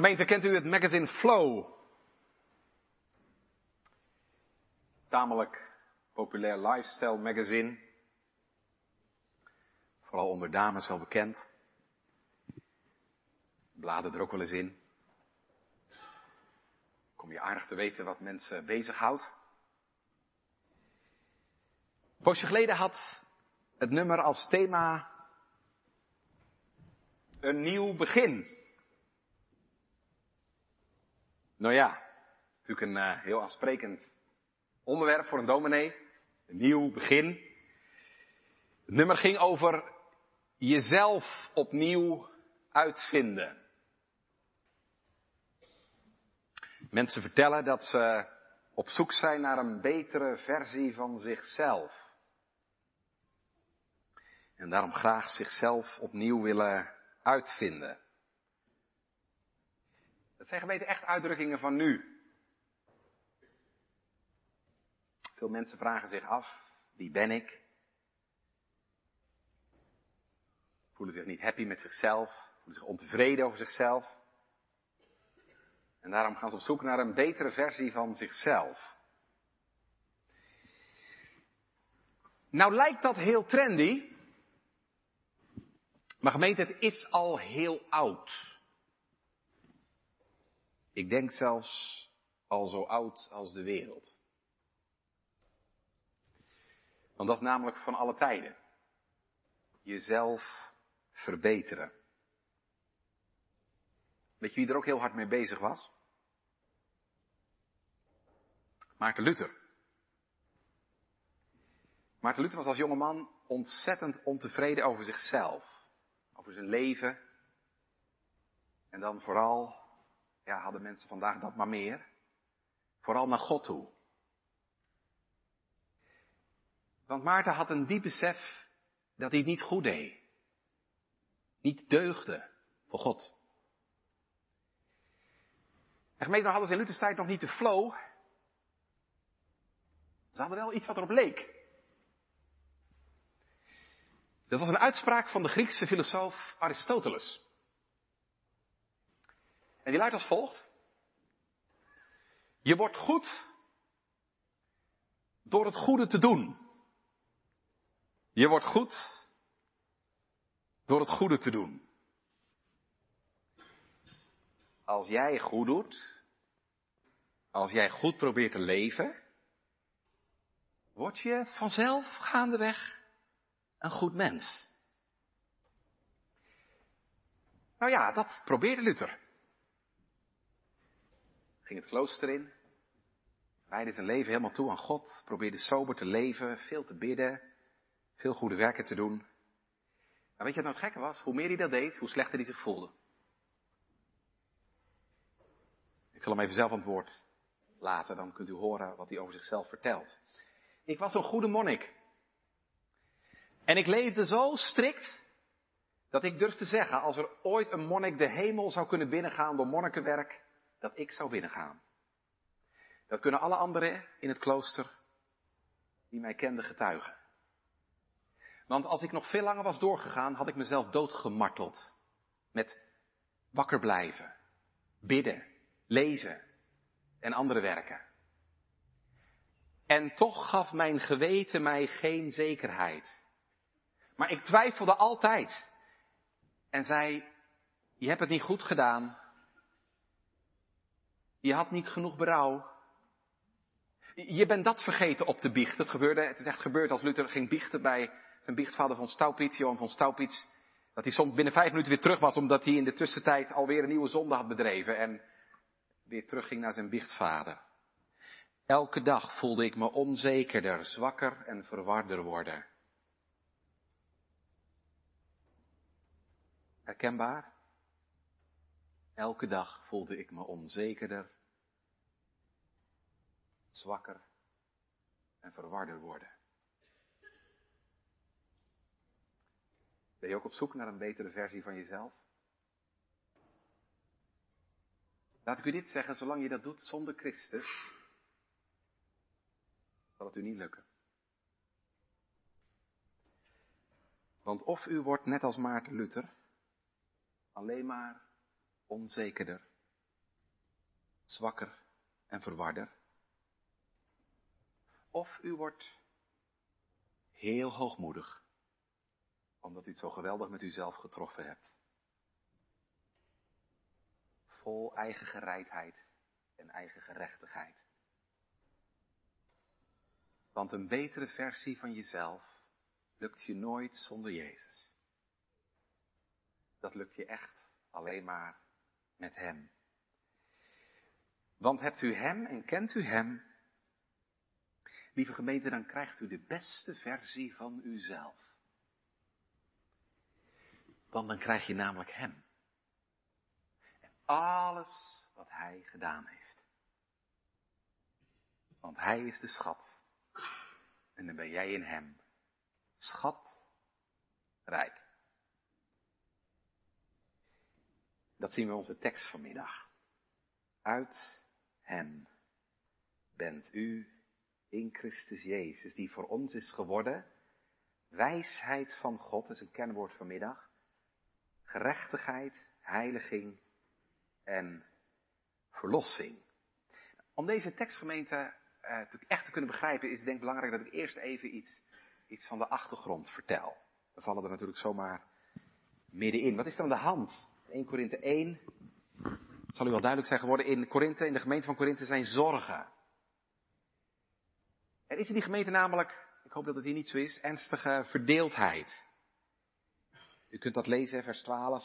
Gemeente, kent u het magazine Flow? Tamelijk populair lifestyle magazine. Vooral onder dames wel bekend. Bladen er ook wel eens in. Kom je aardig te weten wat mensen bezighoudt. Een poosje geleden had het nummer als thema een nieuw begin. Nou ja, natuurlijk een heel aansprekend onderwerp voor een dominee. Een nieuw begin. Het nummer ging over jezelf opnieuw uitvinden. Mensen vertellen dat ze op zoek zijn naar een betere versie van zichzelf. En daarom graag zichzelf opnieuw willen uitvinden. Dat zijn geweten echt uitdrukkingen van nu. Veel mensen vragen zich af, wie ben ik? Voelen zich niet happy met zichzelf, voelen zich ontevreden over zichzelf. En daarom gaan ze op zoek naar een betere versie van zichzelf. Nou lijkt dat heel trendy. Maar gemeente, het is al heel oud. Ik denk zelfs al zo oud als de wereld. Want dat is namelijk van alle tijden. Jezelf verbeteren. Weet je wie er ook heel hard mee bezig was? Martin Luther. Martin Luther was als jongeman ontzettend ontevreden over zichzelf. Over zijn leven. En dan vooral, ja, hadden mensen vandaag dat maar meer. Vooral naar God toe. Want Maarten had een diep besef dat hij het niet goed deed. Niet deugde voor God. En gemeente, hadden ze in Luthers tijd nog niet de flow. Ze hadden wel iets wat erop leek. Dat was een uitspraak van de Griekse filosoof Aristoteles. En die luidt als volgt. Je wordt goed door het goede te doen. Je wordt goed door het goede te doen. Als jij goed doet, als jij goed probeert te leven, word je vanzelf gaandeweg een goed mens. Nou ja, dat probeerde Luther. Ging het klooster in, wijdde zijn leven helemaal toe aan God, probeerde sober te leven, veel te bidden, veel goede werken te doen. Maar weet je wat nou het gekke was? Hoe meer hij dat deed, hoe slechter hij zich voelde. Ik zal hem even zelf aan het woord laten, dan kunt u horen wat hij over zichzelf vertelt. Ik was een goede monnik. En ik leefde zo strikt, dat ik durf te zeggen, als er ooit een monnik de hemel zou kunnen binnengaan door monnikenwerk, dat ik zou binnengaan. Dat kunnen alle anderen in het klooster die mij kenden getuigen. Want als ik nog veel langer was doorgegaan, had ik mezelf doodgemarteld. Met wakker blijven, bidden, lezen en andere werken. En toch gaf mijn geweten mij geen zekerheid. Maar ik twijfelde altijd. En zei, je hebt het niet goed gedaan. Je had niet genoeg berouw. Je bent dat vergeten op te biechten. Het is echt gebeurd als Luther ging biechten bij zijn biechtvader van Staupitz, Johan van Staupitz. Dat hij soms binnen 5 minuten weer terug was, omdat hij in de tussentijd alweer een nieuwe zonde had bedreven. En weer terugging naar zijn biechtvader. Elke dag voelde ik me onzekerder, zwakker en verwarder worden. Herkenbaar? Elke dag voelde ik me onzekerder, zwakker en verwarder worden. Ben je ook op zoek naar een betere versie van jezelf? Laat ik u dit zeggen, zolang je dat doet zonder Christus, zal het u niet lukken. Want of u wordt net als Maarten Luther alleen maar onzekerder, zwakker en verwarder. Of u wordt heel hoogmoedig, omdat u het zo geweldig met uzelf getroffen hebt. Vol eigen gereidheid en eigen gerechtigheid. Want een betere versie van jezelf lukt je nooit zonder Jezus. Dat lukt je echt alleen maar met Hem. Want hebt u Hem en kent u Hem, lieve gemeente, dan krijgt u de beste versie van uzelf. Want dan krijg je namelijk Hem. En alles wat Hij gedaan heeft. Want Hij is de schat. En dan ben jij in Hem. Schat. Rijk. Dat zien we in onze tekst vanmiddag. Uit Hem bent u in Christus Jezus, die voor ons is geworden wijsheid van God, dat is een kernwoord vanmiddag. Gerechtigheid, heiliging en verlossing. Om deze tekstgemeente echt te kunnen begrijpen, is het denk ik belangrijk dat ik eerst even iets van de achtergrond vertel. We vallen er natuurlijk zomaar middenin. Wat is er aan de hand? 1 Korinthe 1, het zal u wel duidelijk zijn geworden, in de gemeente van Korinthe zijn zorgen. Er is in die gemeente namelijk, ik hoop dat het hier niet zo is, ernstige verdeeldheid. U kunt dat lezen, vers 12.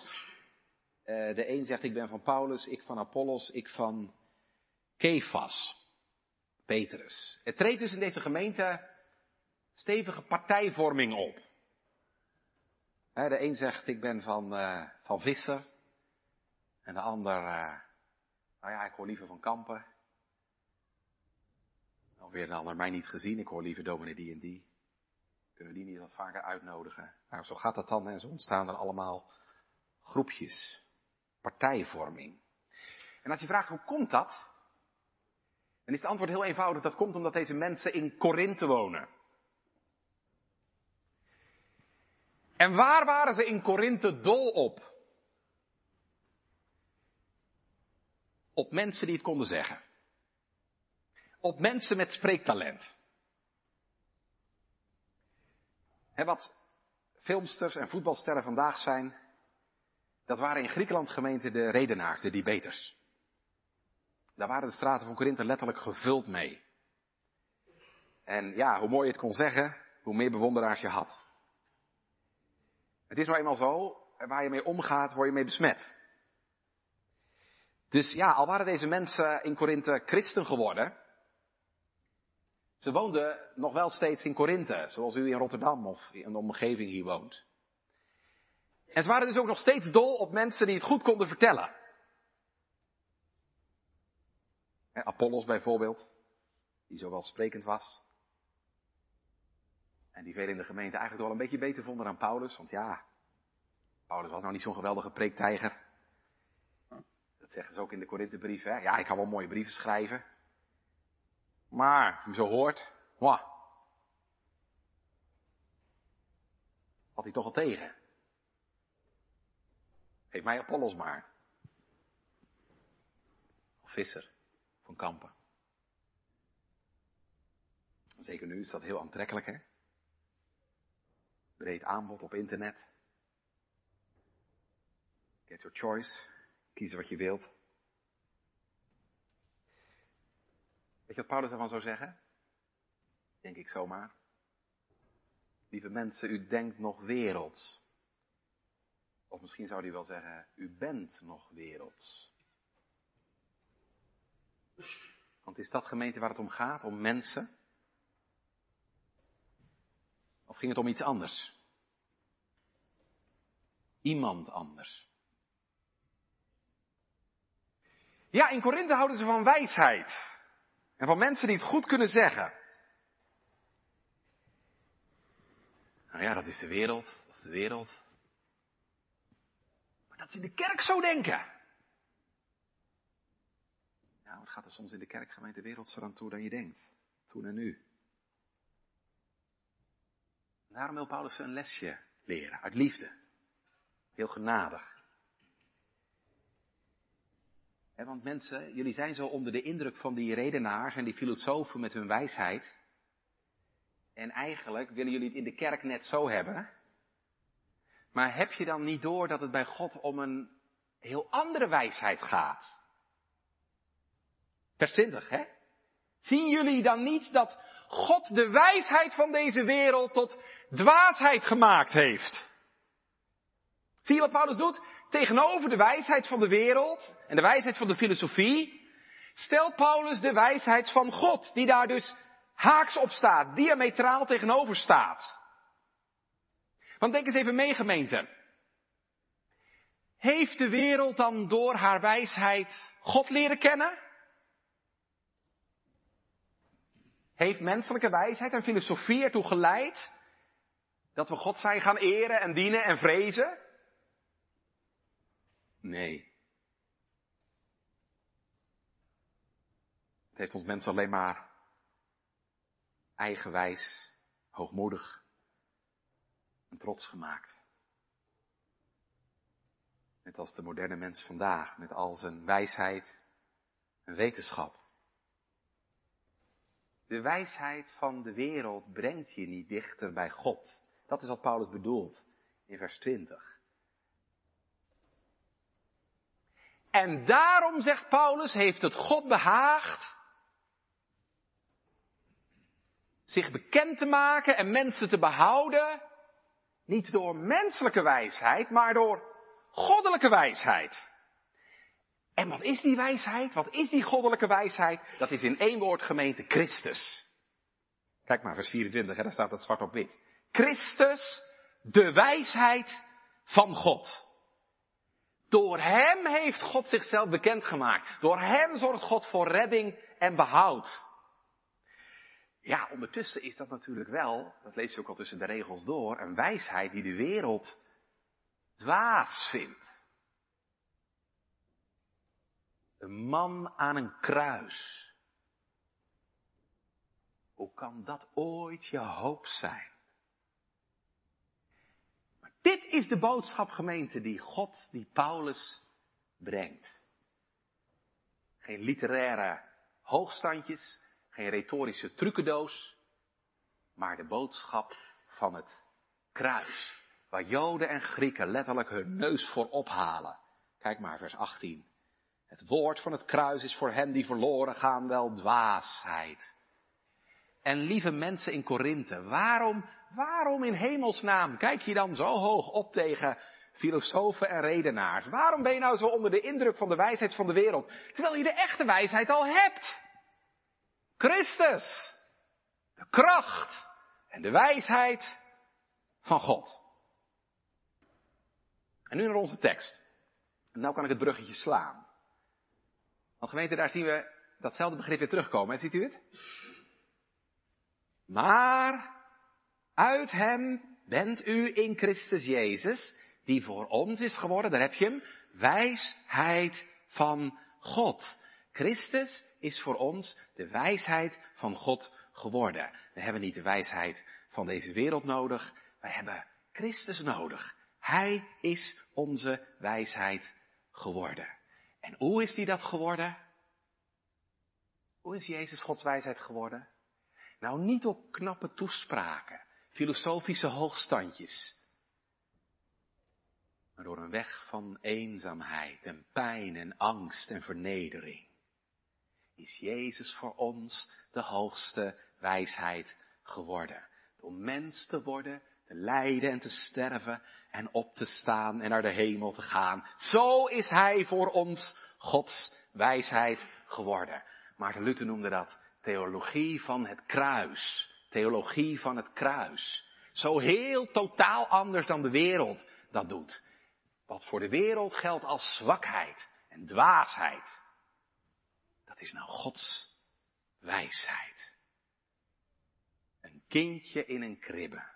De een zegt, ik ben van Paulus, ik van Apollos, ik van Cephas, Petrus. Er treedt dus in deze gemeente stevige partijvorming op. De een zegt, ik ben van Visser. En de ander, ik hoor liever van Kampen. Dan weer een ander, mij niet gezien, ik hoor liever dominee die en die. Kunnen we die niet wat vaker uitnodigen? Nou, zo gaat dat dan en zo ontstaan er allemaal groepjes. Partijvorming. En als je vraagt, hoe komt dat? Dan is het antwoord heel eenvoudig. Dat komt omdat deze mensen in Korinthe wonen. En waar waren ze in Korinthe dol op? Op mensen die het konden zeggen. Op mensen met spreektalent. Wat filmsters en voetbalsterren vandaag zijn, dat waren in Griekenland gemeenten de redenaars, de debaters. Daar waren de straten van Korinthe letterlijk gevuld mee. En ja, hoe mooi je het kon zeggen, hoe meer bewonderaars je had. Het is nou eenmaal zo, waar je mee omgaat, word je mee besmet. Dus ja, al waren deze mensen in Korinthe christen geworden, ze woonden nog wel steeds in Korinthe, zoals u in Rotterdam of in de omgeving hier woont. En ze waren dus ook nog steeds dol op mensen die het goed konden vertellen. Apollos bijvoorbeeld, die zo welsprekend was. En die velen in de gemeente eigenlijk wel een beetje beter vonden dan Paulus. Want ja, Paulus was nou niet zo'n geweldige preektijger. Dat zeggen ze ook in de Korinthebrief. Ja, ik kan wel mooie brieven schrijven. Maar, als je hem zo hoort, had hij toch al tegen. Geef mij Apollos maar. Of Visser van Kampen. Zeker nu is dat heel aantrekkelijk, hè? Breed aanbod op internet. Get your choice. Kiezen wat je wilt. Weet je wat Paulus daarvan zou zeggen? Denk ik zomaar. Lieve mensen, u denkt nog werelds. Of misschien zou hij wel zeggen, u bent nog werelds. Want is dat gemeente waar het om gaat? Om mensen? Of ging het om iets anders? Iemand anders. Ja, in Korinthe houden ze van wijsheid. En van mensen die het goed kunnen zeggen. Nou ja, dat is de wereld. Dat is de wereld. Maar dat ze in de kerk zo denken. Nou, het gaat er soms in de kerkgemeente wereldser aan toe dan je denkt. Toen en nu. En daarom wil Paulus een lesje leren. Uit liefde. Heel genadig. Want mensen, jullie zijn zo onder de indruk van die redenaars en die filosofen met hun wijsheid. En eigenlijk willen jullie het in de kerk net zo hebben. Maar heb je dan niet door dat het bij God om een heel andere wijsheid gaat? Vers 20, hè? Zien jullie dan niet dat God de wijsheid van deze wereld tot dwaasheid gemaakt heeft? Zie je wat Paulus doet? Tegenover de wijsheid van de wereld en de wijsheid van de filosofie stelt Paulus de wijsheid van God, die daar dus haaks op staat, diametraal tegenover staat. Want denk eens even mee, gemeente. Heeft de wereld dan door haar wijsheid God leren kennen? Heeft menselijke wijsheid en filosofie ertoe geleid dat we God zijn gaan eren en dienen en vrezen? Nee. Het heeft ons mensen alleen maar eigenwijs, hoogmoedig en trots gemaakt. Net als de moderne mens vandaag, met al zijn wijsheid en wetenschap. De wijsheid van de wereld brengt je niet dichter bij God. Dat is wat Paulus bedoelt in vers 20. En daarom, zegt Paulus, heeft het God behaagd zich bekend te maken en mensen te behouden, niet door menselijke wijsheid, maar door goddelijke wijsheid. En wat is die wijsheid? Wat is die goddelijke wijsheid? Dat is in één woord, gemeente, Christus. Kijk maar, vers 24, hè, daar staat dat zwart op wit. Christus, de wijsheid van God. Door hem heeft God zichzelf bekendgemaakt. Door hem zorgt God voor redding en behoud. Ja, ondertussen is dat natuurlijk wel, dat lees je ook al tussen de regels door, een wijsheid die de wereld dwaas vindt. Een man aan een kruis. Hoe kan dat ooit je hoop zijn? Maar dit is de boodschap, gemeente, die God, die Paulus brengt. Geen literaire hoogstandjes, geen retorische trucendoos, maar de boodschap van het kruis. Waar Joden en Grieken letterlijk hun neus voor ophalen. Kijk maar, vers 18. Het woord van het kruis is voor hen die verloren gaan wel dwaasheid. En lieve mensen in Korinthe, waarom in hemelsnaam kijk je dan zo hoog op tegen filosofen en redenaars? Waarom ben je nou zo onder de indruk van de wijsheid van de wereld, terwijl je de echte wijsheid al hebt? Christus, de kracht en de wijsheid van God. En nu naar onze tekst. En nou kan ik het bruggetje slaan. Want gemeente, daar zien we datzelfde begrip weer terugkomen. Hè? Ziet u het? Maar uit hem bent u in Christus Jezus, die voor ons is geworden, daar heb je hem, wijsheid van God. Christus is voor ons de wijsheid van God geworden. We hebben niet de wijsheid van deze wereld nodig, wij hebben Christus nodig. Hij is onze wijsheid geworden. En hoe is die dat geworden? Hoe is Jezus Gods wijsheid geworden? Nou, niet op knappe toespraken, filosofische hoogstandjes. Maar door een weg van eenzaamheid en pijn en angst en vernedering is Jezus voor ons de hoogste wijsheid geworden. Door mens te worden, te lijden en te sterven en op te staan en naar de hemel te gaan. Zo is hij voor ons Gods wijsheid geworden. Maarten Luther noemde dat theologie van het kruis. Theologie van het kruis. Zo heel totaal anders dan de wereld dat doet. Wat voor de wereld geldt als zwakheid en dwaasheid. Dat is nou Gods wijsheid. Een kindje in een kribbe.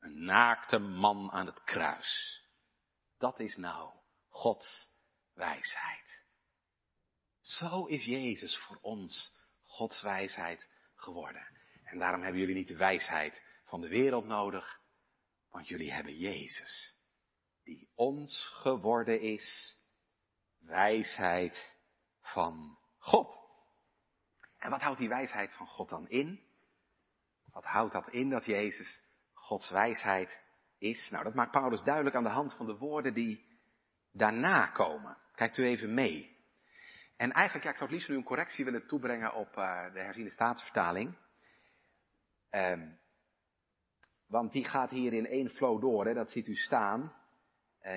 Een naakte man aan het kruis. Dat is nou Gods wijsheid. Zo is Jezus voor ons Gods wijsheid geworden. En daarom hebben jullie niet de wijsheid van de wereld nodig. Want jullie hebben Jezus. Die ons geworden is. Wijsheid van God. En wat houdt die wijsheid van God dan in? Wat houdt dat in dat Jezus Gods wijsheid is? Nou, dat maakt Paulus duidelijk aan de hand van de woorden die daarna komen. Kijkt u even mee. En eigenlijk, ja, ik zou het liefst nu een correctie willen toebrengen op de Herziene Staatsvertaling. Want die gaat hier in één flow door, hè, dat ziet u staan.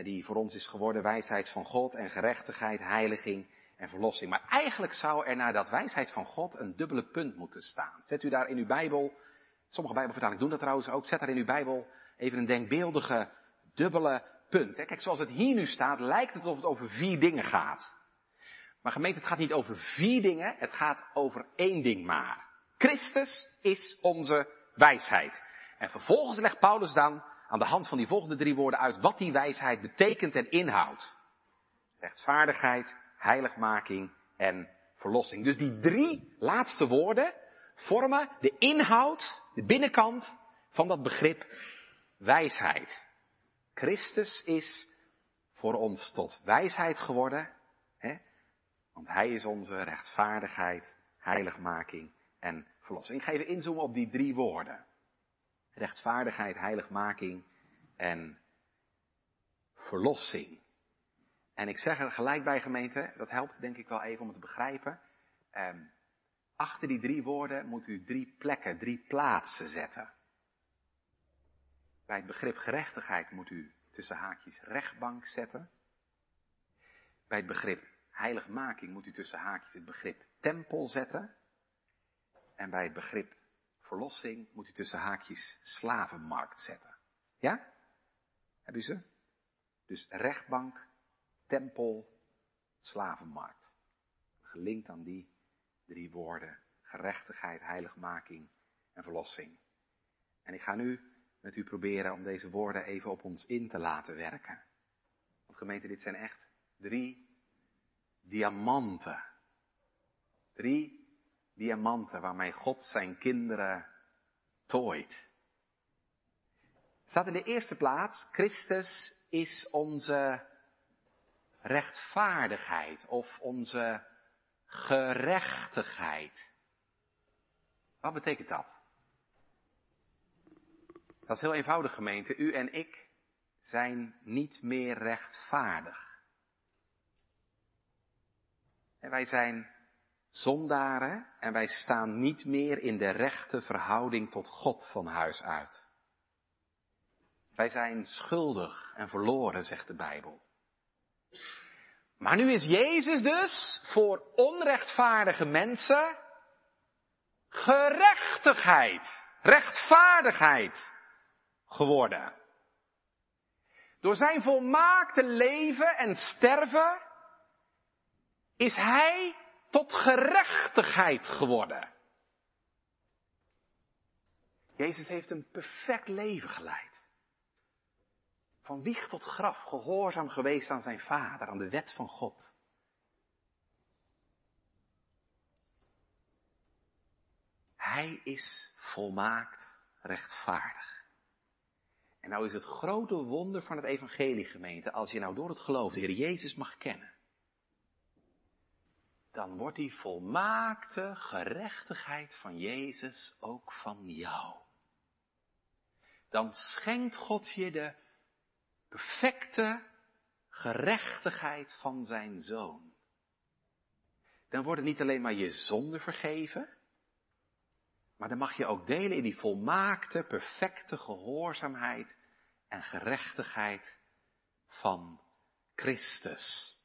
Die voor ons is geworden wijsheid van God en gerechtigheid, heiliging en verlossing. Maar eigenlijk zou er naar dat wijsheid van God een dubbele punt moeten staan. Zet u daar in uw Bijbel, sommige Bijbelvertalingen doen dat trouwens ook, zet daar in uw Bijbel even een denkbeeldige dubbele punt. Hè. Kijk, zoals het hier nu staat, lijkt het alsof het over vier dingen gaat. Maar gemeente, het gaat niet over vier dingen, het gaat over één ding maar. Christus is onze wijsheid. En vervolgens legt Paulus dan aan de hand van die volgende drie woorden uit wat die wijsheid betekent en inhoudt. Rechtvaardigheid, heiligmaking en verlossing. Dus die drie laatste woorden vormen de inhoud, de binnenkant van dat begrip wijsheid. Christus is voor ons tot wijsheid geworden, hè? Want hij is onze rechtvaardigheid, heiligmaking en verlossing. Ik ga even inzoomen op die drie woorden. Rechtvaardigheid, heiligmaking en verlossing. En ik zeg er gelijk bij, gemeente, dat helpt denk ik wel even om het te begrijpen. Achter die drie woorden moet u drie plekken, drie plaatsen zetten. Bij het begrip gerechtigheid moet u tussen haakjes rechtbank zetten. Bij het begrip heiligmaking moet u tussen haakjes het begrip tempel zetten. En bij het begrip verlossing moet u tussen haakjes slavenmarkt zetten. Ja? Heb u ze? Dus rechtbank, tempel, slavenmarkt. Gelinkt aan die drie woorden. Gerechtigheid, heiligmaking en verlossing. En ik ga nu met u proberen om deze woorden even op ons in te laten werken. Want gemeente, dit zijn echt drie diamanten. Diamanten waarmee God zijn kinderen tooit. Staat in de eerste plaats, Christus is onze rechtvaardigheid of onze gerechtigheid. Wat betekent dat? Dat is heel eenvoudig, gemeente. U en ik zijn niet meer rechtvaardig. En wij zijn zondaren en wij staan niet meer in de rechte verhouding tot God van huis uit. Wij zijn schuldig en verloren, zegt de Bijbel. Maar nu is Jezus dus voor onrechtvaardige mensen gerechtigheid, rechtvaardigheid geworden. Door zijn volmaakte leven en sterven is hij tot gerechtigheid geworden. Jezus heeft een perfect leven geleid. Van wieg tot graf, gehoorzaam geweest aan zijn Vader, aan de wet van God. Hij is volmaakt rechtvaardig. En nou is het grote wonder van het evangelie, gemeente, als je nou door het geloof de Heer Jezus mag kennen, dan wordt die volmaakte gerechtigheid van Jezus ook van jou. Dan schenkt God je de perfecte gerechtigheid van zijn Zoon. Dan worden niet alleen maar je zonden vergeven, maar dan mag je ook delen in die volmaakte, perfecte gehoorzaamheid en gerechtigheid van Christus.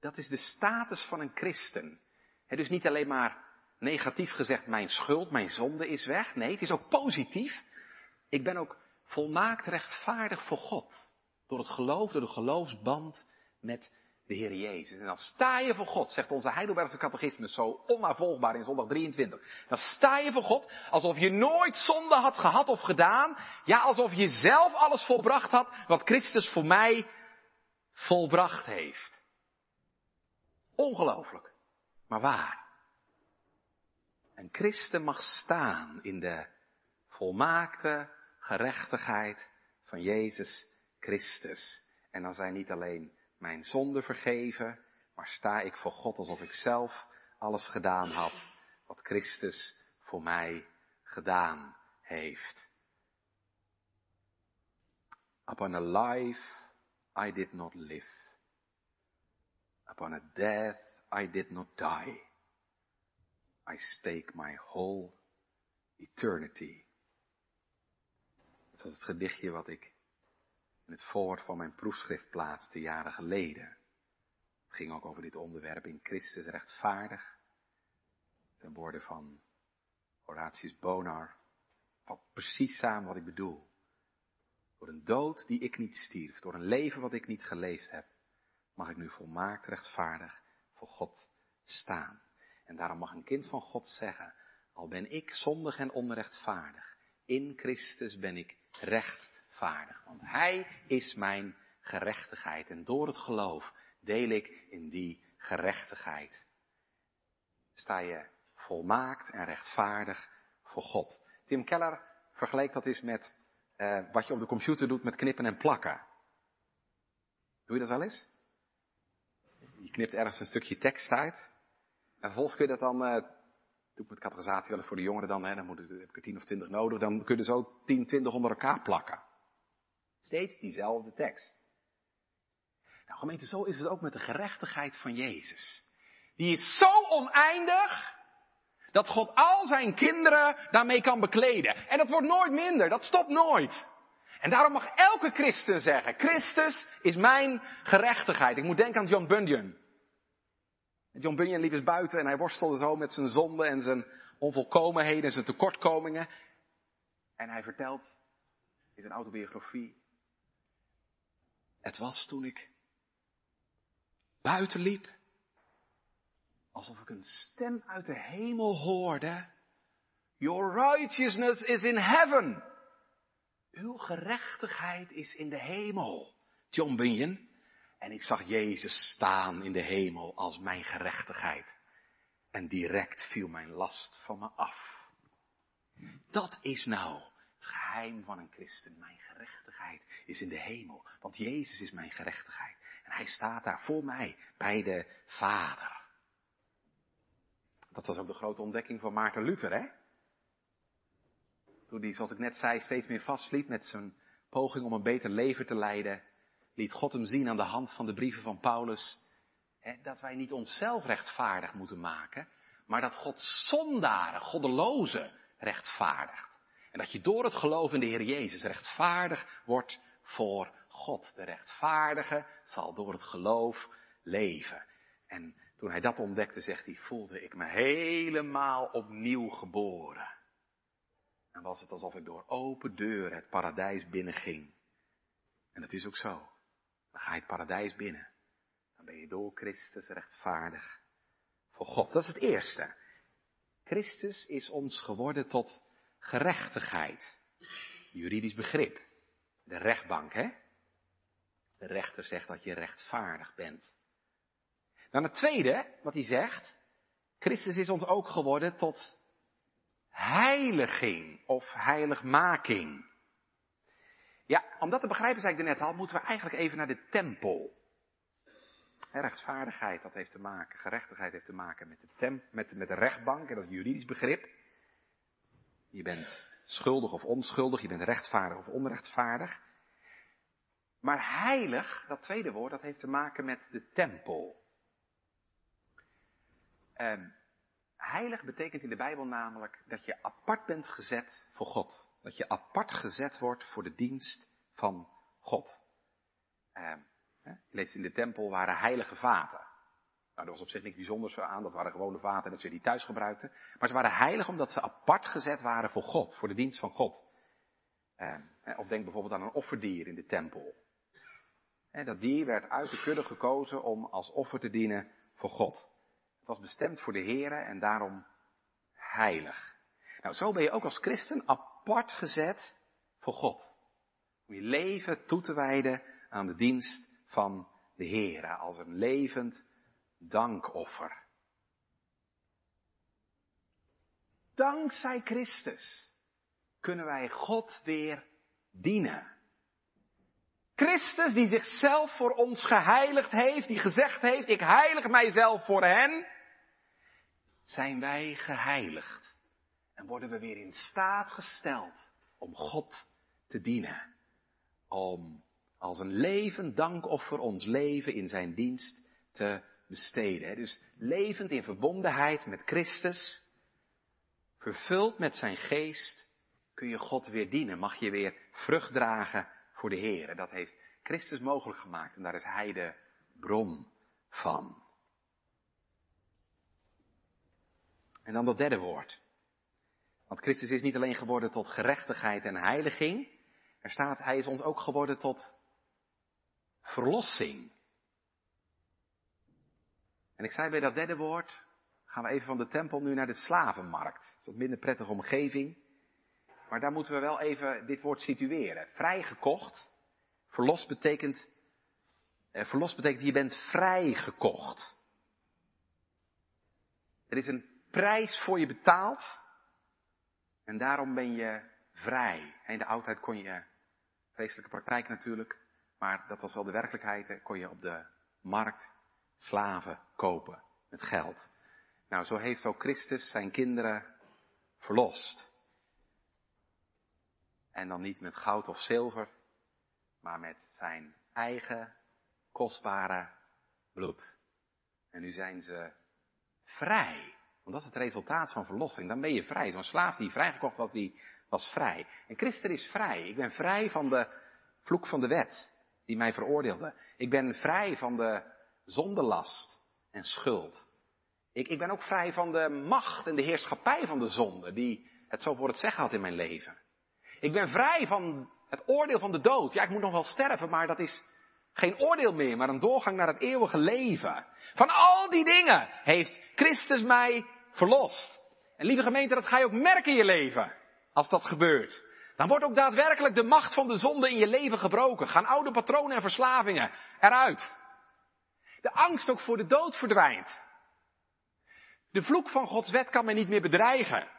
Dat is de status van een christen. He, dus niet alleen maar negatief gezegd, mijn schuld, mijn zonde is weg. Nee, het is ook positief. Ik ben ook volmaakt rechtvaardig voor God. Door het geloof, door de geloofsband met de Heer Jezus. En dan sta je voor God, zegt onze Heidelbergse catechisme zo onnavolgbaar in zondag 23. Dan sta je voor God alsof je nooit zonde had gehad of gedaan. Ja, alsof je zelf alles volbracht had wat Christus voor mij volbracht heeft. Ongelooflijk, maar waar. Een christen mag staan in de volmaakte gerechtigheid van Jezus Christus. En dan zijn niet alleen mijn zonden vergeven, maar sta ik voor God alsof ik zelf alles gedaan had wat Christus voor mij gedaan heeft. Upon a life I did not live. Upon a death I did not die. I stake my whole eternity. Dat was het gedichtje wat ik in het voorwoord van mijn proefschrift plaatste jaren geleden. Het ging ook over dit onderwerp: in Christus rechtvaardig. Ten woorden van Horatius Bonar. Wat precies samen wat ik bedoel. Door een dood die ik niet stierf, door een leven wat ik niet geleefd heb, mag ik nu volmaakt rechtvaardig voor God staan. En daarom mag een kind van God zeggen: al ben ik zondig en onrechtvaardig, in Christus ben ik rechtvaardig. Want Hij is mijn gerechtigheid en door het geloof deel ik in die gerechtigheid. Sta je volmaakt en rechtvaardig voor God. Tim Keller vergeleek dat eens met wat je op de computer doet met knippen en plakken. Doe je dat wel eens? Je knipt ergens een stukje tekst uit. En vervolgens kun je dat dan, doe ik met categorisatie wel eens voor de jongeren dan, hè, dan heb ik er 10 of 20 nodig, dan kun je zo 10, 20 onder elkaar plakken. Steeds diezelfde tekst. Nou gemeente, zo is het ook met de gerechtigheid van Jezus. Die is zo oneindig, dat God al zijn kinderen daarmee kan bekleden. En dat wordt nooit minder, dat stopt nooit. En daarom mag elke christen zeggen: Christus is mijn gerechtigheid. Ik moet denken aan John Bunyan. John Bunyan liep eens buiten en hij worstelde zo met zijn zonde en zijn onvolkomenheden en zijn tekortkomingen. En hij vertelt in zijn autobiografie: het was toen ik buiten liep, alsof ik een stem uit de hemel hoorde: Your righteousness is in heaven. Uw gerechtigheid is in de hemel. John Bunyan. En ik zag Jezus staan in de hemel als mijn gerechtigheid. En direct viel mijn last van me af. Dat is nou het geheim van een christen. Mijn gerechtigheid is in de hemel. Want Jezus is mijn gerechtigheid. En Hij staat daar voor mij bij de Vader. Dat was ook de grote ontdekking van Martin Luther, hè? Toen hij, zoals ik net zei, steeds meer vastliep met zijn poging om een beter leven te leiden, liet God hem zien aan de hand van de brieven van Paulus, hè, dat wij niet onszelf rechtvaardig moeten maken, maar dat God zondaren, goddelozen rechtvaardigt. En dat je door het geloof in de Heer Jezus rechtvaardig wordt voor God. De rechtvaardige zal door het geloof leven. En toen hij dat ontdekte, zegt hij, voelde ik me helemaal opnieuw geboren. En was het alsof ik door open deuren het paradijs binnenging. En dat is ook zo. Dan ga je het paradijs binnen. Dan ben je door Christus rechtvaardig voor God. Dat is het eerste. Christus is ons geworden tot gerechtigheid. Juridisch begrip. De rechtbank, hè? De rechter zegt dat je rechtvaardig bent. Dan het tweede, wat hij zegt: Christus is ons ook geworden tot heiliging of heiligmaking. Ja, om dat te begrijpen, zei ik er net al, moeten we eigenlijk even naar de tempel. He, rechtvaardigheid, dat heeft te maken, gerechtigheid heeft te maken met de rechtbank, en dat is een juridisch begrip. Je bent schuldig of onschuldig, je bent rechtvaardig of onrechtvaardig. Maar heilig, dat tweede woord, dat heeft te maken met de tempel. Heilig betekent in de Bijbel namelijk dat je apart bent gezet voor God. Dat je apart gezet wordt voor de dienst van God. Je leest in de tempel waren heilige vaten. Nou, er was op zich niks bijzonders aan, dat waren gewone vaten, dat ze die thuis gebruikten. Maar ze waren heilig omdat ze apart gezet waren voor God, voor de dienst van God. Of denk bijvoorbeeld aan een offerdier in de tempel. Dat dier werd uit de kudde gekozen om als offer te dienen voor God. Het was bestemd voor de Heere en daarom heilig. Nou, zo ben je ook als christen apart gezet voor God. Om je leven toe te wijden aan de dienst van de Heere. Als een levend dankoffer. Dankzij Christus kunnen wij God weer dienen. Christus die zichzelf voor ons geheiligd heeft, die gezegd heeft, ik heilig mijzelf voor hen, zijn wij geheiligd. En worden we weer in staat gesteld om God te dienen. Om als een levend dankoffer ons leven in zijn dienst te besteden. Dus levend in verbondenheid met Christus, vervuld met zijn geest, kun je God weer dienen. Mag je weer vrucht dragen voor de Heer. Dat heeft Christus mogelijk gemaakt en daar is hij de bron van. En dan dat derde woord. Want Christus is niet alleen geworden tot gerechtigheid en heiliging. Er staat, hij is ons ook geworden tot verlossing. En ik zei bij dat derde woord, gaan we even van de tempel nu naar de slavenmarkt. Dat is een minder prettige omgeving. Maar daar moeten we wel even dit woord situeren. Vrijgekocht. Verlost betekent je bent vrijgekocht. Er is een prijs voor je betaald. En daarom ben je vrij. In de oudheid kon je, vreselijke praktijk natuurlijk, maar dat was wel de werkelijkheid, kon je op de markt slaven kopen met geld. Nou, zo heeft ook Christus zijn kinderen verlost. En dan niet met goud of zilver, maar met zijn eigen kostbare bloed. En nu zijn ze vrij. Want dat is het resultaat van verlossing. Dan ben je vrij. Zo'n slaaf die vrijgekocht was, die was vrij. En Christus is vrij. Ik ben vrij van de vloek van de wet die mij veroordeelde. Ik ben vrij van de zondelast en schuld. Ik ben ook vrij van de macht en de heerschappij van de zonde die het zo voor het zeggen had in mijn leven. Ik ben vrij van het oordeel van de dood. Ja, ik moet nog wel sterven, maar dat is geen oordeel meer, maar een doorgang naar het eeuwige leven. Van al die dingen heeft Christus mij verlost. En lieve gemeente, dat ga je ook merken in je leven. Als dat gebeurt. Dan wordt ook daadwerkelijk de macht van de zonde in je leven gebroken. Gaan oude patronen en verslavingen eruit. De angst ook voor de dood verdwijnt. De vloek van Gods wet kan mij niet meer bedreigen.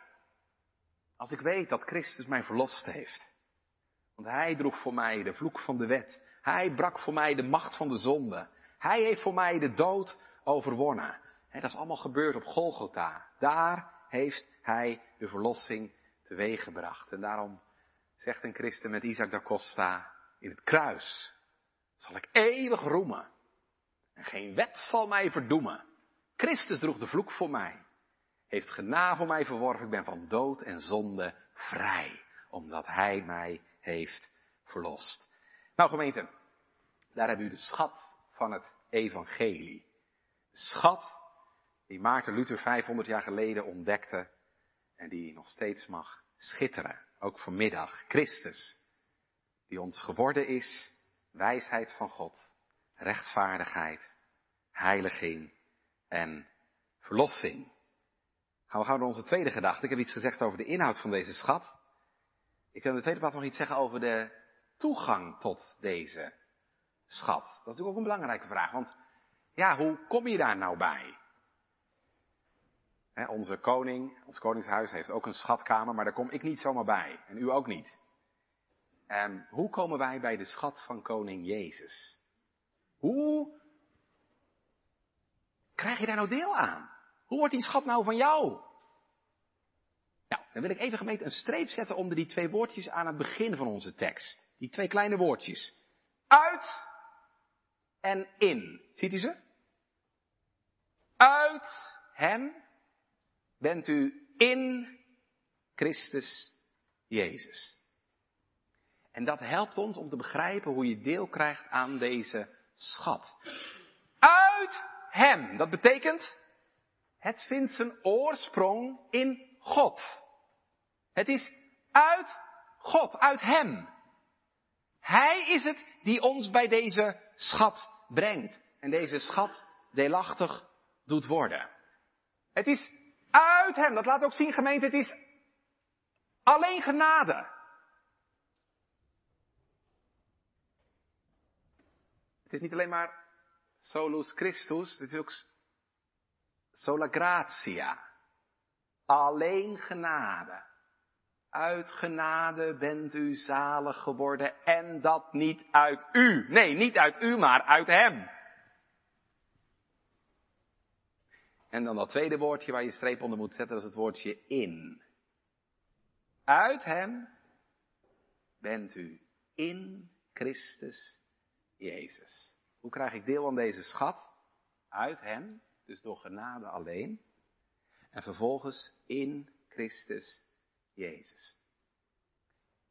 Als ik weet dat Christus mij verlost heeft. Want hij droeg voor mij de vloek van de wet. Hij brak voor mij de macht van de zonde. Hij heeft voor mij de dood overwonnen. Dat is allemaal gebeurd op Golgotha. Daar heeft hij de verlossing teweeggebracht. En daarom zegt een christen met Isaac da Costa, in het kruis zal ik eeuwig roemen. En geen wet zal mij verdoemen. Christus droeg de vloek voor mij. Heeft genade voor mij verworven. Ik ben van dood en zonde vrij. Omdat hij mij heeft verlost. Nou gemeente, daar hebben u de schat van het evangelie. De schat die Maarten Luther 500 jaar geleden ontdekte. En die nog steeds mag schitteren. Ook vanmiddag. Christus. Die ons geworden is. Wijsheid van God. Rechtvaardigheid. Heiliging. En verlossing. Gaan we gauw naar onze tweede gedachte. Ik heb iets gezegd over de inhoud van deze schat. Ik wil in de tweede plaats nog iets zeggen over de toegang tot deze schat. Dat is natuurlijk ook een belangrijke vraag. Want ja, hoe kom je daar nou bij? He, onze koning, ons koningshuis heeft ook een schatkamer, maar daar kom ik niet zomaar bij. En u ook niet. Hoe komen wij bij de schat van koning Jezus? Hoe krijg je daar nou deel aan? Hoe wordt die schat nou van jou? Nou, dan wil ik even gemeente een streep zetten onder die twee woordjes aan het begin van onze tekst. Die twee kleine woordjes. Uit en in. Ziet u ze? Uit hem bent u in Christus Jezus. En dat helpt ons om te begrijpen hoe je deel krijgt aan deze schat. Uit hem. Dat betekent, het vindt zijn oorsprong in God. Het is uit God, uit hem. Hij is het die ons bij deze schat brengt. En deze schat deelachtig doet worden. Het is uit hem, dat laat ook zien gemeente, het is alleen genade. Het is niet alleen maar solus Christus, het is ook sola gratia. Alleen genade. Uit genade bent u zalig geworden en dat niet uit u. Nee, niet uit u, maar uit hem. En dan dat tweede woordje waar je streep onder moet zetten, dat is het woordje in. Uit hem bent u in Christus Jezus. Hoe krijg ik deel aan deze schat? Uit hem, dus door genade alleen. En vervolgens in Christus Jezus.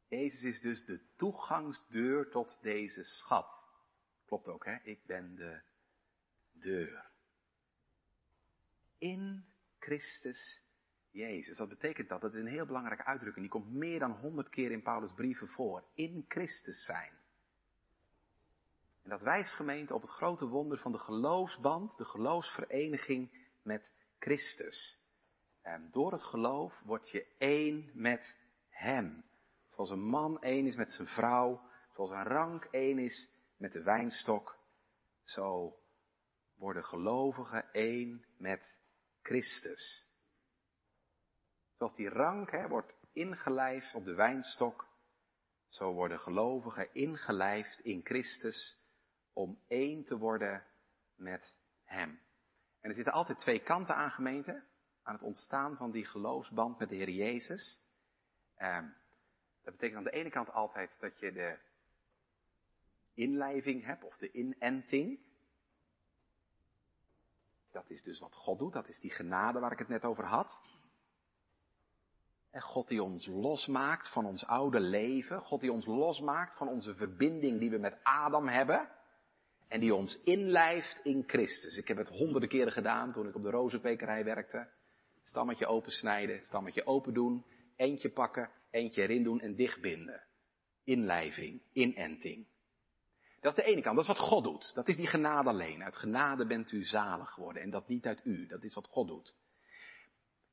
Jezus is dus de toegangsdeur tot deze schat. Klopt ook, hè? Ik ben de deur. In Christus Jezus. Wat betekent dat? Dat is een heel belangrijke uitdrukking. Die komt meer dan 100 keer in Paulus' brieven voor. In Christus zijn. En dat wijst gemeente op het grote wonder van de geloofsband, de geloofsvereniging met Christus. En door het geloof word je één met hem. Zoals een man één is met zijn vrouw, zoals een rank één is met de wijnstok, zo worden gelovigen één met Christus. Zoals die rank wordt ingelijfd op de wijnstok, zo worden gelovigen ingelijfd in Christus om één te worden met hem. En er zitten altijd twee kanten aan, gemeente, aan het ontstaan van die geloofsband met de Heer Jezus. Dat betekent aan de ene kant altijd dat je de inlijving hebt, of de inenting. Dat is dus wat God doet, dat is die genade waar ik het net over had. En God die ons losmaakt van ons oude leven, God die ons losmaakt van onze verbinding die we met Adam hebben. En die ons inlijft in Christus. Ik heb het honderden keren gedaan toen ik op de rozenpekerij werkte. Stammetje opensnijden, stammetje open doen. Eentje pakken, eentje erin doen en dichtbinden. Inlijving, inenting. Dat is de ene kant, dat is wat God doet. Dat is die genade alleen. Uit genade bent u zalig geworden en dat niet uit u. Dat is wat God doet.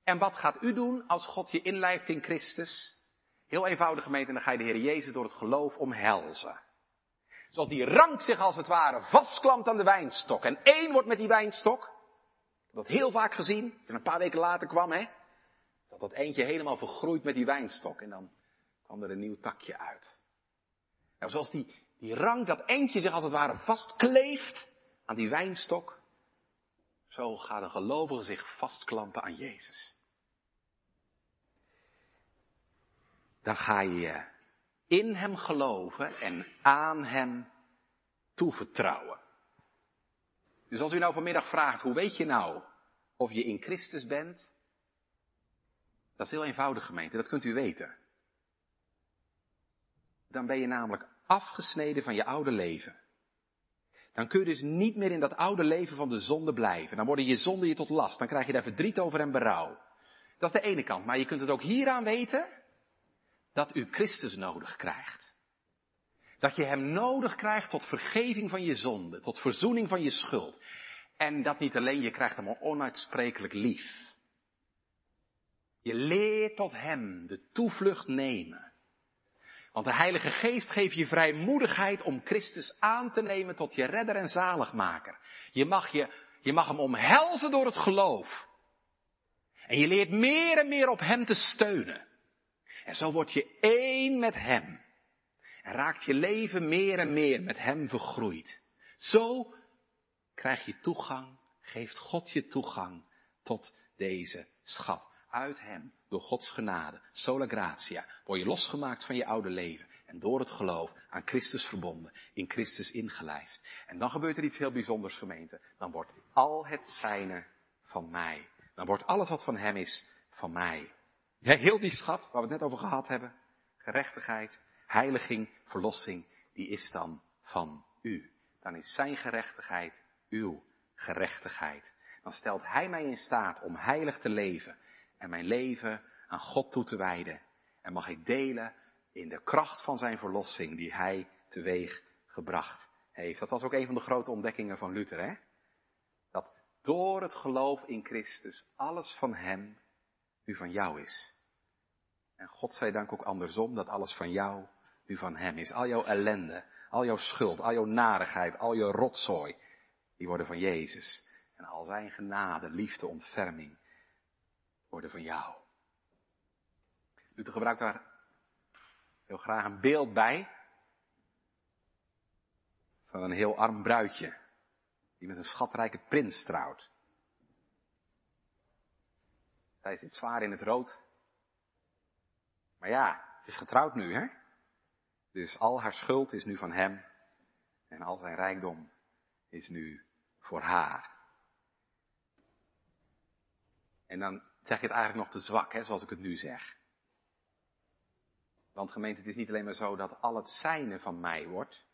En wat gaat u doen als God je inlijft in Christus? Heel eenvoudig gemeente, en dan ga je de Heer Jezus door het geloof omhelzen. Zoals die rank zich als het ware vastklampt aan de wijnstok. En één wordt met die wijnstok. Ik heb dat heel vaak gezien. Toen een paar weken later kwam, dat dat eentje helemaal vergroeid met die wijnstok. En dan kwam er een nieuw takje uit. Nou, zoals die rank, dat eentje zich als het ware vastkleeft aan die wijnstok. Zo gaat een gelovige zich vastklampen aan Jezus. Dan ga je in hem geloven en aan hem toevertrouwen. Dus als u nou vanmiddag vraagt, hoe weet je nou of je in Christus bent? Dat is heel eenvoudig, gemeente, dat kunt u weten. Dan ben je namelijk afgesneden van je oude leven. Dan kun je dus niet meer in dat oude leven van de zonde blijven. Dan worden je zonden je tot last, dan krijg je daar verdriet over en berouw. Dat is de ene kant, maar je kunt het ook hieraan weten, dat u Christus nodig krijgt. Dat je hem nodig krijgt tot vergeving van je zonde, tot verzoening van je schuld. En dat niet alleen, je krijgt hem onuitsprekelijk lief. Je leert tot hem de toevlucht nemen. Want de Heilige Geest geeft je vrijmoedigheid om Christus aan te nemen tot je redder en zaligmaker. Je mag hem omhelzen door het geloof. En je leert meer en meer op hem te steunen. En zo word je één met hem. En raakt je leven meer en meer met hem vergroeid. Zo krijg je toegang, geeft God je toegang tot deze schat. Uit hem, door Gods genade, sola gratia, word je losgemaakt van je oude leven. En door het geloof aan Christus verbonden, in Christus ingelijfd. En dan gebeurt er iets heel bijzonders, gemeente. Dan wordt al het zijne van mij. Dan wordt alles wat van hem is, van mij. Ja, heel die schat waar we het net over gehad hebben, gerechtigheid, heiliging, verlossing, die is dan van u. Dan is zijn gerechtigheid uw gerechtigheid. Dan stelt hij mij in staat om heilig te leven en mijn leven aan God toe te wijden. En mag ik delen in de kracht van zijn verlossing die hij teweeg gebracht heeft. Dat was ook een van de grote ontdekkingen van Luther, hè? Dat door het geloof in Christus alles van hem nu van jou is. En God zij dank ook andersom, dat alles van jou nu van hem is. Al jouw ellende, al jouw schuld, al jouw narigheid, al jouw rotzooi, die worden van Jezus. En al zijn genade, liefde, ontferming, worden van jou. Luther gebruikt daar heel graag een beeld bij. Van een heel arm bruidje. Die met een schatrijke prins trouwt. Zij zit zwaar in het rood. Maar ja, het is getrouwd nu, hè? Dus al haar schuld is nu van hem. En al zijn rijkdom is nu voor haar. En dan zeg je het eigenlijk nog te zwak, hè, zoals ik het nu zeg. Want gemeente, het is niet alleen maar zo dat al het zijne van mij wordt.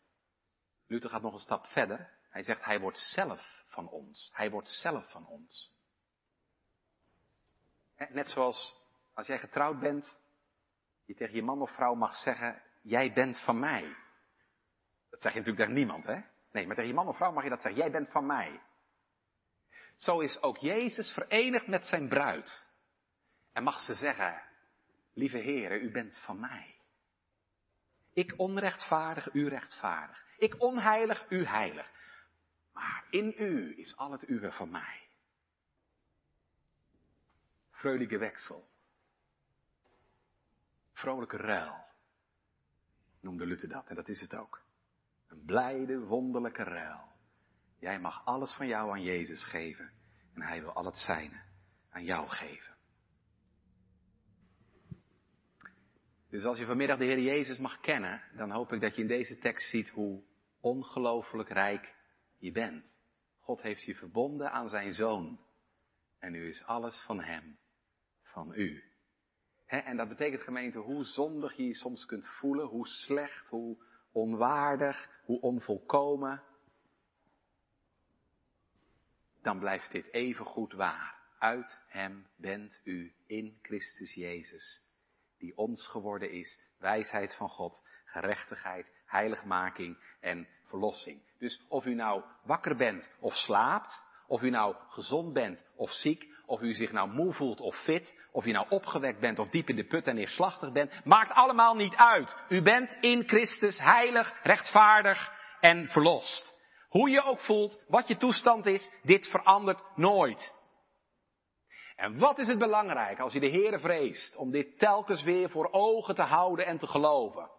Luther gaat nog een stap verder. Hij zegt, hij wordt zelf van ons. Hij wordt zelf van ons. Net zoals als jij getrouwd bent, je tegen je man of vrouw mag zeggen, jij bent van mij. Dat zeg je natuurlijk tegen niemand, hè? Nee, maar tegen je man of vrouw mag je dat zeggen, jij bent van mij. Zo is ook Jezus verenigd met zijn bruid. En mag ze zeggen, lieve Heere, u bent van mij. Ik onrechtvaardig, u rechtvaardig. Ik onheilig, u heilig. Maar in u is al het uwe van mij. Vreugdige weksel. Vrolijke ruil. Noemde Luther dat, en dat is het ook. Een blijde, wonderlijke ruil. Jij mag alles van jou aan Jezus geven. En hij wil al het zijne aan jou geven. Dus als je vanmiddag de Heer Jezus mag kennen, dan hoop ik dat je in deze tekst ziet hoe ongelooflijk rijk je bent. God heeft je verbonden aan zijn Zoon. En nu is alles van hem, van u. En dat betekent, gemeente, hoe zondig je je soms kunt voelen, hoe slecht, hoe onwaardig, hoe onvolkomen. Dan blijft dit evengoed waar. Uit hem bent u in Christus Jezus. Die ons geworden is, wijsheid van God, gerechtigheid, heiligmaking en verlossing. Dus of u nou wakker bent of slaapt, of u nou gezond bent of ziek, of u zich nou moe voelt of fit, of u nou opgewekt bent of diep in de put en neerslachtig bent, maakt allemaal niet uit. U bent in Christus heilig, rechtvaardig en verlost. Hoe je ook voelt, wat je toestand is, dit verandert nooit. En wat is het belangrijk als je de Heere vreest om dit telkens weer voor ogen te houden en te geloven.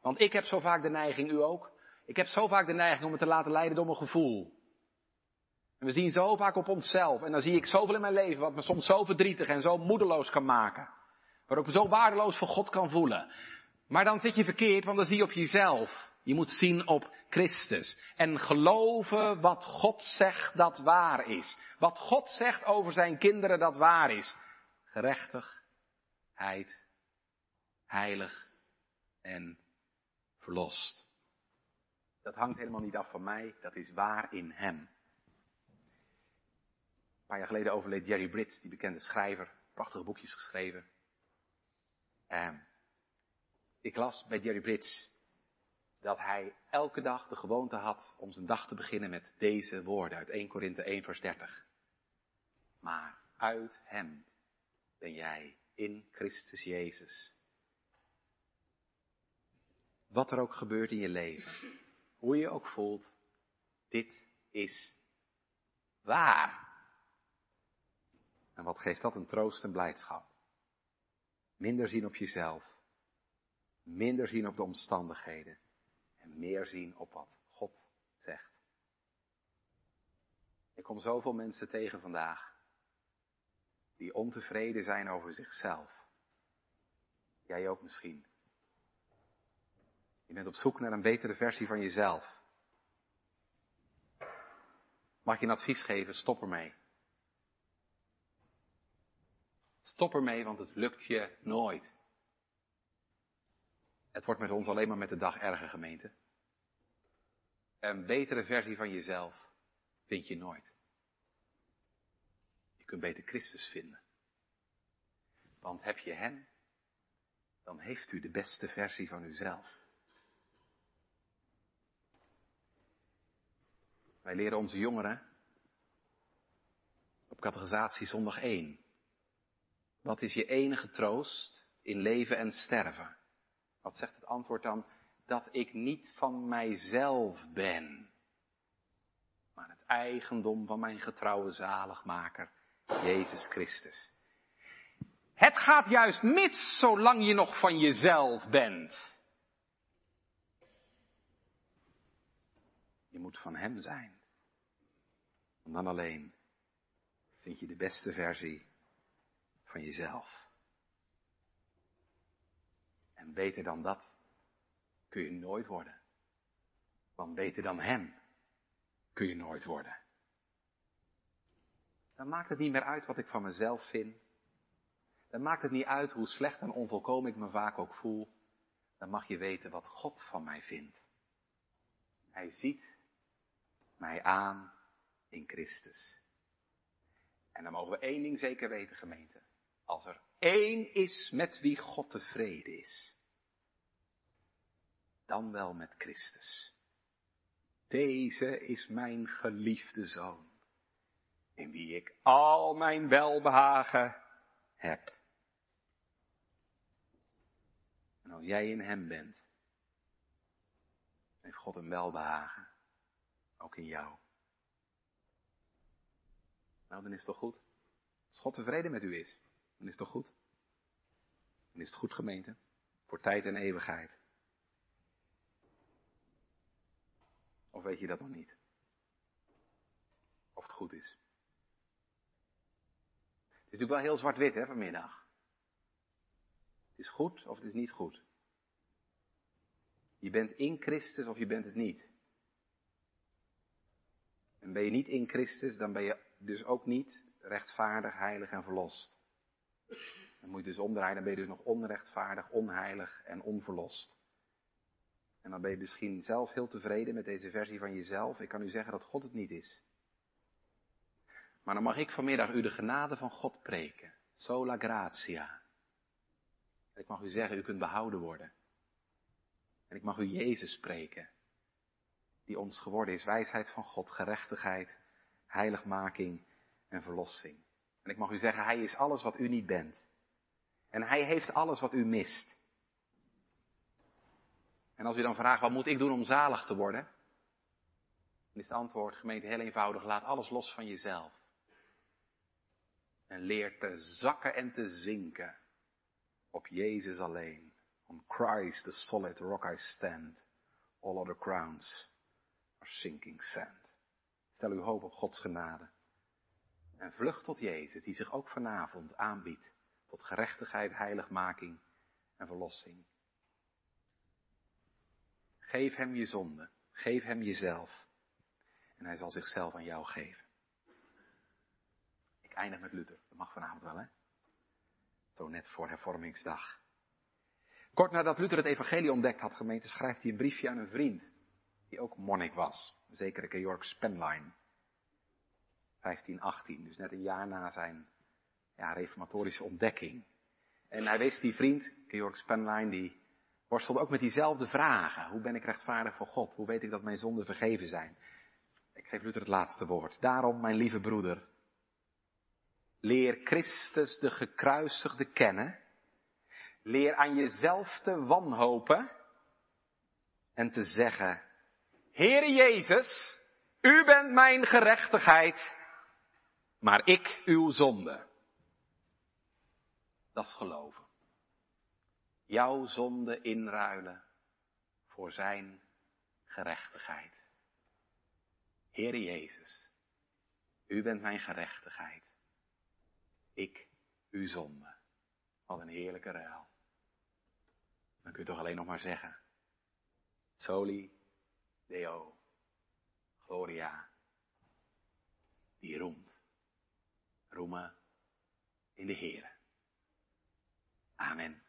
Want ik heb zo vaak de neiging, u ook, ik heb zo vaak de neiging om me te laten leiden door mijn gevoel. En we zien zo vaak op onszelf en dan zie ik zoveel in mijn leven wat me soms zo verdrietig en zo moedeloos kan maken. Waar ik me zo waardeloos voor God kan voelen. Maar dan zit je verkeerd, want dan zie je op jezelf. Je moet zien op Christus. En geloven wat God zegt dat waar is. Wat God zegt over zijn kinderen dat waar is. Gerechtigheid, heilig en verlost. Dat hangt helemaal niet af van mij. Dat is waar in hem. Een paar jaar geleden overleed Jerry Brits, die bekende schrijver. Prachtige boekjes geschreven. Ik las bij Jerry Brits dat hij elke dag de gewoonte had om zijn dag te beginnen met deze woorden uit 1 Korinthe 1 vers 30. Maar uit hem ben jij in Christus Jezus. Wat er ook gebeurt in je leven, hoe je ook voelt, dit is waar. En wat geeft dat een troost en blijdschap? Minder zien op jezelf, minder zien op de omstandigheden. En meer zien op wat God zegt. Ik kom zoveel mensen tegen vandaag. Die ontevreden zijn over zichzelf. Jij ook misschien. Je bent op zoek naar een betere versie van jezelf. Mag ik je een advies geven? Stop ermee. Stop ermee, want het lukt je nooit. Het wordt met ons alleen maar met de dag erger, gemeente. Een betere versie van jezelf vind je nooit. Je kunt beter Christus vinden. Want heb je hem, dan heeft u de beste versie van uzelf. Wij leren onze jongeren op catechisatie zondag 1. Wat is je enige troost in leven en sterven? Wat zegt het antwoord dan? Dat ik niet van mijzelf ben, maar het eigendom van mijn getrouwe zaligmaker, Jezus Christus. Het gaat juist mis zolang je nog van jezelf bent. Je moet van hem zijn. En dan alleen vind je de beste versie van jezelf. En beter dan dat kun je nooit worden. Want beter dan hem kun je nooit worden. Dan maakt het niet meer uit wat ik van mezelf vind. Dan maakt het niet uit hoe slecht en onvolkomen ik me vaak ook voel. Dan mag je weten wat God van mij vindt. Hij ziet mij aan in Christus. En dan mogen we één ding zeker weten, gemeente. Als er één is met wie God tevreden is, dan wel met Christus. Deze is mijn geliefde zoon, in wie ik al mijn welbehagen heb. En als jij in hem bent, heeft God een welbehagen, ook in jou. Nou, dan is het toch goed? Als God tevreden met u is, dan is het toch goed? Dan is het goed, gemeente, voor tijd en eeuwigheid. Of weet je dat nog niet? Of het goed is. Het is natuurlijk wel heel zwart-wit, hè, vanmiddag. Het is goed of het is niet goed. Je bent in Christus of je bent het niet. En ben je niet in Christus, dan ben je dus ook niet rechtvaardig, heilig en verlost. Dan moet je dus omdraaien, dan ben je dus nog onrechtvaardig, onheilig en onverlost. En dan ben je misschien zelf heel tevreden met deze versie van jezelf. Ik kan u zeggen dat God het niet is. Maar dan mag ik vanmiddag u de genade van God preken. Sola gratia. Ik mag u zeggen, u kunt behouden worden. En ik mag u Jezus preken. Die ons geworden is wijsheid van God, gerechtigheid, heiligmaking en verlossing. En ik mag u zeggen, hij is alles wat u niet bent. En hij heeft alles wat u mist. En als u dan vraagt, wat moet ik doen om zalig te worden? Dan is het antwoord, gemeente, heel eenvoudig. Laat alles los van jezelf. En leer te zakken en te zinken op Jezus alleen. On Christ, the solid rock I stand. All other crowns are sinking sand. Stel uw hoop op Gods genade. En vlucht tot Jezus, die zich ook vanavond aanbiedt. Tot gerechtigheid, heiligmaking en verlossing. Geef hem je zonde. Geef hem jezelf. En hij zal zichzelf aan jou geven. Ik eindig met Luther. Dat mag vanavond wel, hè? Zo net voor hervormingsdag. Kort nadat Luther het evangelie ontdekt had, gemeente, schrijft hij een briefje aan een vriend. Die ook monnik was. Een zekere Georg Spenlein. 1518. Dus net een jaar na zijn reformatorische ontdekking. En hij wees die vriend, Georg Spenlein, die worstelde ook met diezelfde vragen. Hoe ben ik rechtvaardig voor God? Hoe weet ik dat mijn zonden vergeven zijn? Ik geef Luther het laatste woord. Daarom, mijn lieve broeder, leer Christus de gekruisigde kennen. Leer aan jezelf te wanhopen en te zeggen, Heere Jezus, u bent mijn gerechtigheid, maar ik uw zonde. Dat is geloven. Jouw zonde inruilen voor zijn gerechtigheid. Heere Jezus, u bent mijn gerechtigheid. Ik uw zonde. Wat een heerlijke ruil. Dan kun je toch alleen nog maar zeggen. Soli Deo Gloria. Die roemt. Roemen in de Heere. Amen.